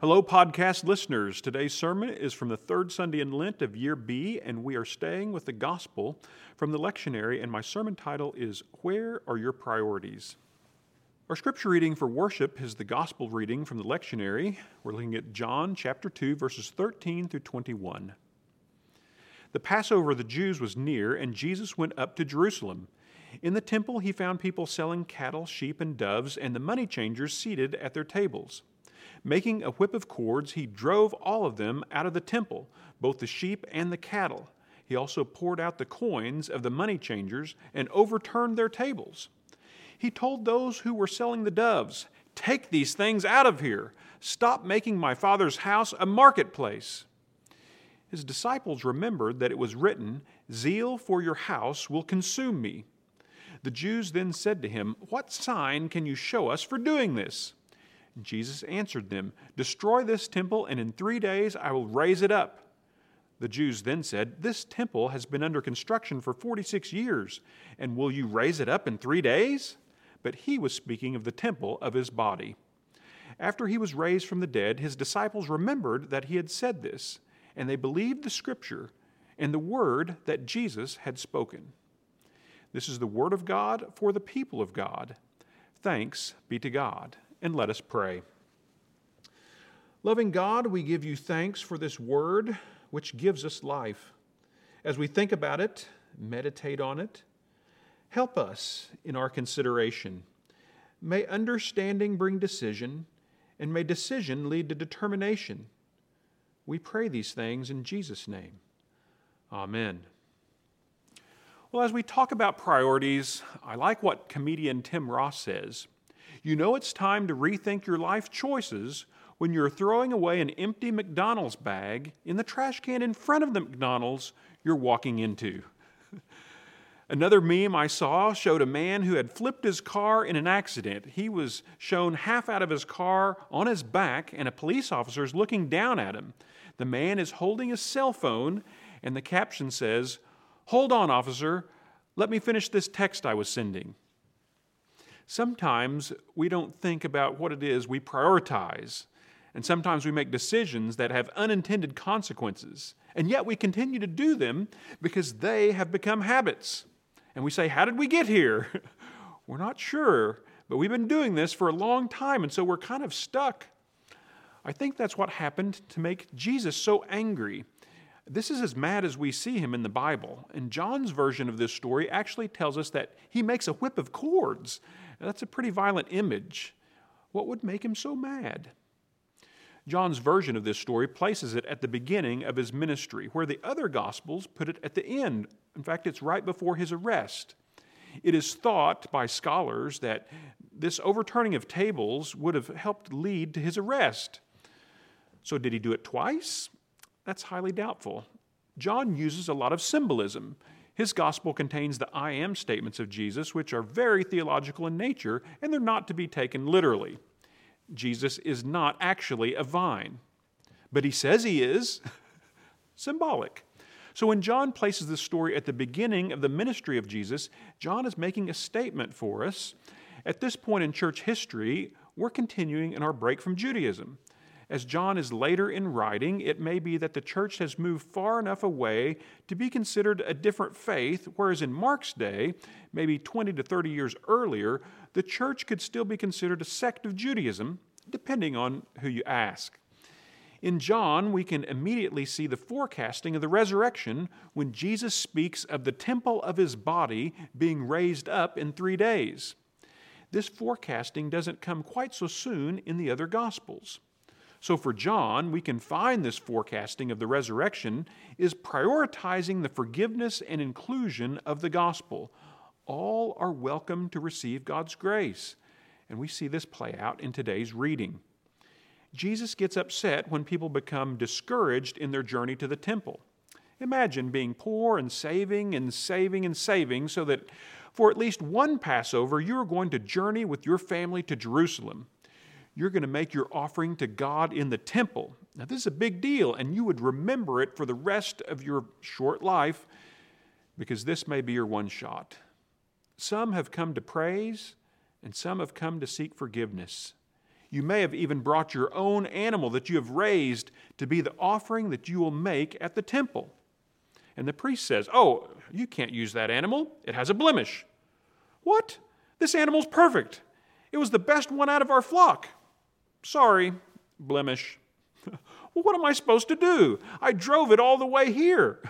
Hello, podcast listeners. Today's sermon is from the third Sunday in Lent of Year B, and we are staying with the Gospel from the lectionary, and my sermon title is, Where Are Your Priorities? Our scripture reading for worship is the Gospel reading from the lectionary. We're looking at John chapter 2, verses 13 through 21. The Passover of the Jews was near, and Jesus went up to Jerusalem. In the temple he found people selling cattle, sheep, and doves, and the money changers seated at their tables. Making a whip of cords, he drove all of them out of the temple, both the sheep and the cattle. He also poured out the coins of the money changers and overturned their tables. He told those who were selling the doves, "Take these things out of here. Stop making my Father's house a marketplace." His disciples remembered that it was written, "Zeal for your house will consume me." The Jews then said to him, "What sign can you show us for doing this?" Jesus answered them, "Destroy this temple, and in 3 days I will raise it up." The Jews then said, "This temple has been under construction for 46 years, and will you raise it up in 3 days?" But he was speaking of the temple of his body. After he was raised from the dead, his disciples remembered that he had said this, and they believed the scripture and the word that Jesus had spoken. This is the word of God for the people of God. Thanks be to God. And let us pray. Loving God, we give you thanks for this word which gives us life. As we think about it, meditate on it, help us in our consideration. May understanding bring decision, and may decision lead to determination. We pray these things in Jesus' name. Amen. Well, as we talk about priorities, I like what comedian Tim Ross says. You know it's time to rethink your life choices when you're throwing away an empty McDonald's bag in the trash can in front of the McDonald's you're walking into. Another meme I saw showed a man who had flipped his car in an accident. He was shown half out of his car on his back, and a police officer is looking down at him. The man is holding his cell phone, and the caption says, "Hold on, officer. Let me finish this text I was sending." Sometimes we don't think about what it is we prioritize, and sometimes we make decisions that have unintended consequences, and yet we continue to do them because they have become habits. And we say, how did we get here? We're not sure, but we've been doing this for a long time, and so we're kind of stuck. I think that's what happened to make Jesus so angry. This is as mad as we see him in the Bible, and John's version of this story actually tells us that he makes a whip of cords. Now, that's a pretty violent image. What would make him so mad? John's version of this story places it at the beginning of his ministry, where the other Gospels put it at the end. In fact, it's right before his arrest. It is thought by scholars that this overturning of tables would have helped lead to his arrest. So did he do it twice? That's highly doubtful. John uses a lot of symbolism. His gospel contains the I am statements of Jesus, which are very theological in nature, and they're not to be taken literally. Jesus is not actually a vine, but he says he is. Symbolic. So when John places this story at the beginning of the ministry of Jesus, John is making a statement for us. At this point in church history, we're continuing in our break from Judaism. As John is later in writing, it may be that the church has moved far enough away to be considered a different faith, whereas in Mark's day, maybe 20 to 30 years earlier, the church could still be considered a sect of Judaism, depending on who you ask. In John, we can immediately see the forecasting of the resurrection when Jesus speaks of the temple of his body being raised up in 3 days. This forecasting doesn't come quite so soon in the other Gospels. So for John, we can find this forecasting of the resurrection is prioritizing the forgiveness and inclusion of the gospel. All are welcome to receive God's grace. And we see this play out in today's reading. Jesus gets upset when people become discouraged in their journey to the temple. Imagine being poor and saving so that for at least one Passover, you are going to journey with your family to Jerusalem. You're going to make your offering to God in the temple. Now, this is a big deal, and you would remember it for the rest of your short life because this may be your one shot. Some have come to praise, and some have come to seek forgiveness. You may have even brought your own animal that you have raised to be the offering that you will make at the temple. And the priest says, oh, you can't use that animal. It has a blemish. What? This animal's perfect. It was the best one out of our flock. Sorry, blemish. Well, what am I supposed to do? I drove it all the way here.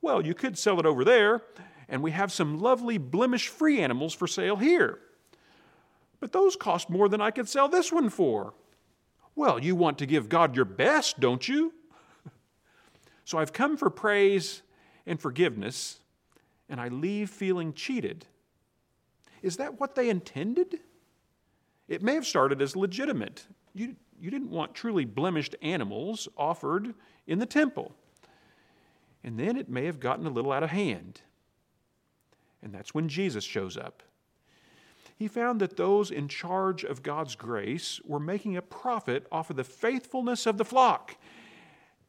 Well, you could sell it over there, and we have some lovely blemish-free animals for sale here. But those cost more than I could sell this one for. Well, you want to give God your best, don't you? So I've come for praise and forgiveness, and I leave feeling cheated. Is that what they intended? It may have started as legitimate. You didn't want truly blemished animals offered in the temple. And then it may have gotten a little out of hand. And that's when Jesus shows up. He found that those in charge of God's grace were making a profit off of the faithfulness of the flock.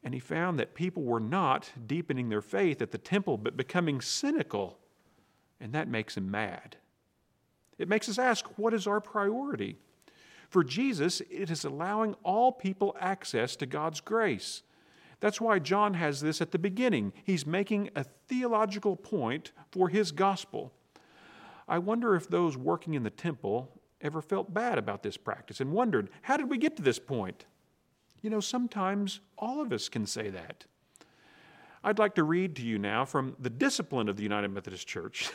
And he found that people were not deepening their faith at the temple, but becoming cynical. And that makes him mad. It makes us ask, what is our priority? For Jesus, it is allowing all people access to God's grace. That's why John has this at the beginning. He's making a theological point for his gospel. I wonder if those working in the temple ever felt bad about this practice and wondered, how did we get to this point? You know, sometimes all of us can say that. I'd like to read to you now from the Discipline of the United Methodist Church.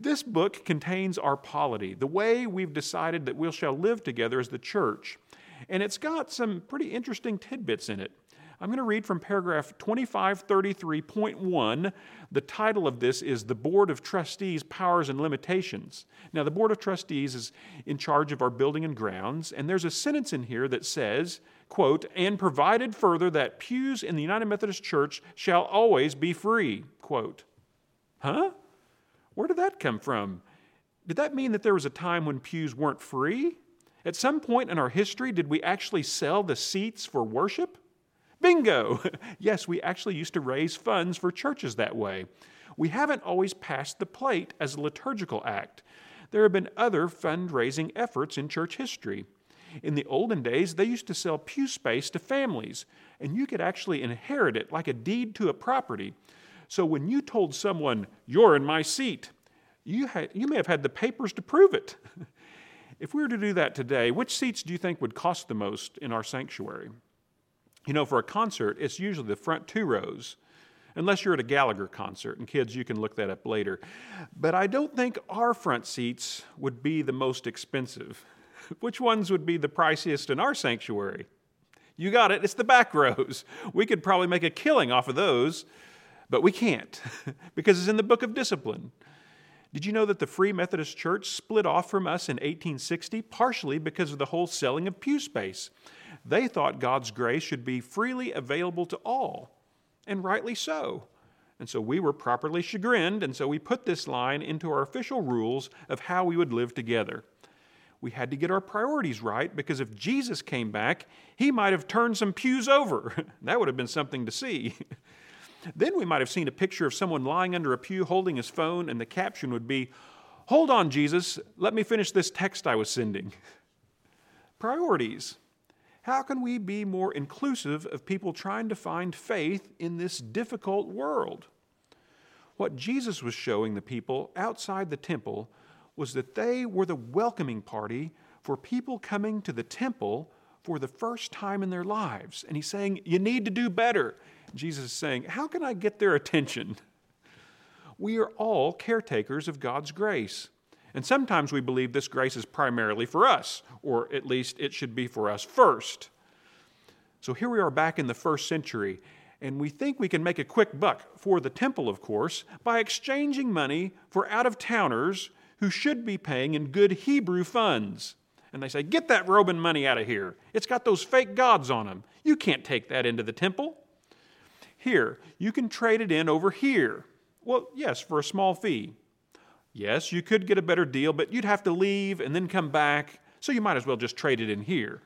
This book contains our polity, the way we've decided that we shall live together as the church. And it's got some pretty interesting tidbits in it. I'm going to read from paragraph 2533.1. The title of this is The Board of Trustees' Powers and Limitations. Now, the Board of Trustees is in charge of our building and grounds, and there's a sentence in here that says, quote, and provided further that pews in the United Methodist Church shall always be free, quote. Huh? Where did that come from? Did that mean that there was a time when pews weren't free? At some point in our history, did we actually sell the seats for worship? Bingo! Yes, we actually used to raise funds for churches that way. We haven't always passed the plate as a liturgical act. There have been other fundraising efforts in church history. In the olden days, they used to sell pew space to families, and you could actually inherit it like a deed to a property. So when you told someone, you're in my seat, you may have had the papers to prove it. If we were to do that today, which seats do you think would cost the most in our sanctuary? You know, for a concert, it's usually the front two rows, unless you're at a Gallagher concert. And kids, you can look that up later. But I don't think our front seats would be the most expensive. Which ones would be the priciest in our sanctuary? You got it. It's the back rows. We could probably make a killing off of those, but we can't because it's in the Book of Discipline. Did you know that the Free Methodist Church split off from us in 1860, partially because of the whole selling of pew space? They thought God's grace should be freely available to all, and rightly so. And so we were properly chagrined, and so we put this line into our official rules of how we would live together. We had to get our priorities right, because if Jesus came back, he might have turned some pews over. That would have been something to see. Then we might have seen a picture of someone lying under a pew holding his phone, and the caption would be, hold on, Jesus, let me finish this text I was sending. Priorities. How can we be more inclusive of people trying to find faith in this difficult world? What Jesus was showing the people outside the temple was that they were the welcoming party for people coming to the temple for the first time in their lives. And he's saying, you need to do better. Jesus is saying, how can I get their attention? We are all caretakers of God's grace. And sometimes we believe this grace is primarily for us, or at least it should be for us first. So here we are back in the first century, and we think we can make a quick buck for the temple, of course, by exchanging money for out-of-towners who should be paying in good Hebrew funds. And they say, get that Roman money out of here. It's got those fake gods on them. You can't take that into the temple. Here, you can trade it in over here. Well, yes, for a small fee. Yes, you could get a better deal, but you'd have to leave and then come back, so you might as well just trade it in here.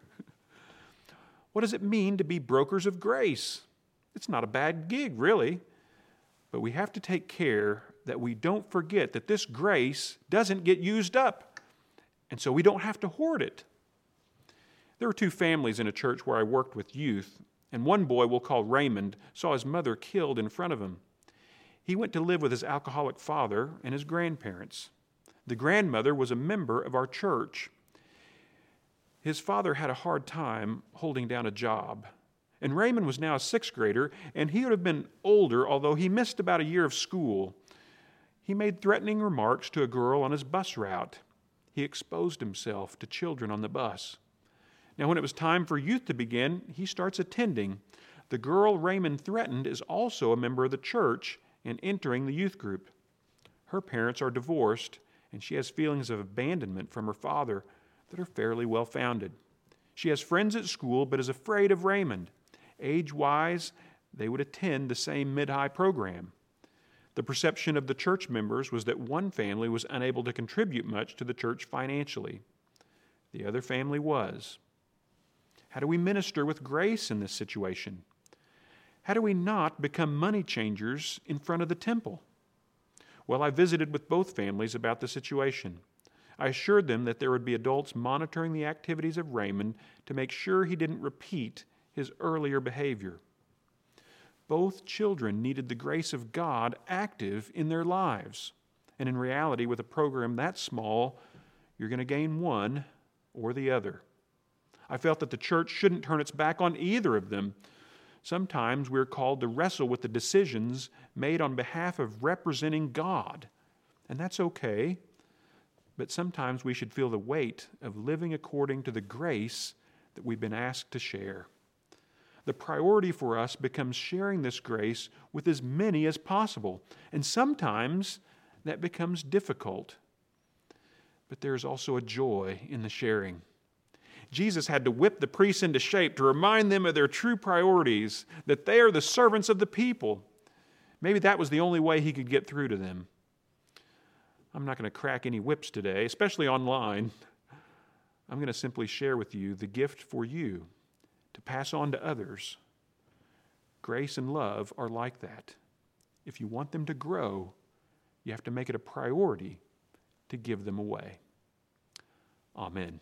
What does it mean to be brokers of grace? It's not a bad gig, really. But we have to take care that we don't forget that this grace doesn't get used up, and so we don't have to hoard it. There were two families in a church where I worked with youth, and one boy we'll call Raymond saw his mother killed in front of him. He went to live with his alcoholic father and his grandparents. The grandmother was a member of our church. His father had a hard time holding down a job. And Raymond was now a sixth grader, and he would have been older, although he missed about a year of school. He made threatening remarks to a girl on his bus route. He exposed himself to children on the bus. Now, when it was time for youth to begin, he starts attending. The girl Raymond threatened is also a member of the church and entering the youth group. Her parents are divorced, and she has feelings of abandonment from her father that are fairly well-founded. She has friends at school but is afraid of Raymond. Age-wise, they would attend the same mid-high program. The perception of the church members was that one family was unable to contribute much to the church financially. The other family was. How do we minister with grace in this situation? How do we not become money changers in front of the temple? Well, I visited with both families about the situation. I assured them that there would be adults monitoring the activities of Raymond to make sure he didn't repeat his earlier behavior. Both children needed the grace of God active in their lives. And in reality, with a program that small, you're going to gain one or the other. I felt that the church shouldn't turn its back on either of them. Sometimes we're called to wrestle with the decisions made on behalf of representing God. And that's okay. But sometimes we should feel the weight of living according to the grace that we've been asked to share. The priority for us becomes sharing this grace with as many as possible. And sometimes that becomes difficult. But there's also a joy in the sharing. Jesus had to whip the priests into shape to remind them of their true priorities, that they are the servants of the people. Maybe that was the only way he could get through to them. I'm not going to crack any whips today, especially online. I'm going to simply share with you the gift for you to pass on to others. Grace and love are like that. If you want them to grow, you have to make it a priority to give them away. Amen.